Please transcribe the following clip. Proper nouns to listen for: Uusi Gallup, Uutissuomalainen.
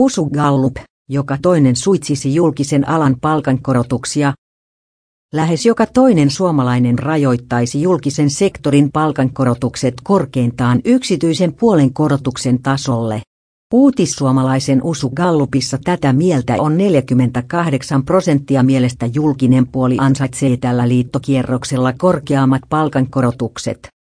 Uusi Gallup, joka toinen suitsisi julkisen alan palkankorotuksia. Lähes joka toinen suomalainen rajoittaisi julkisen sektorin palkankorotukset korkeintaan yksityisen puolen korotuksen tasolle. Uutissuomalaisen Uusi Gallupissa tätä mieltä on 48% mielestä julkinen puoli ansaitsee tällä liittokierroksella korkeammat palkankorotukset.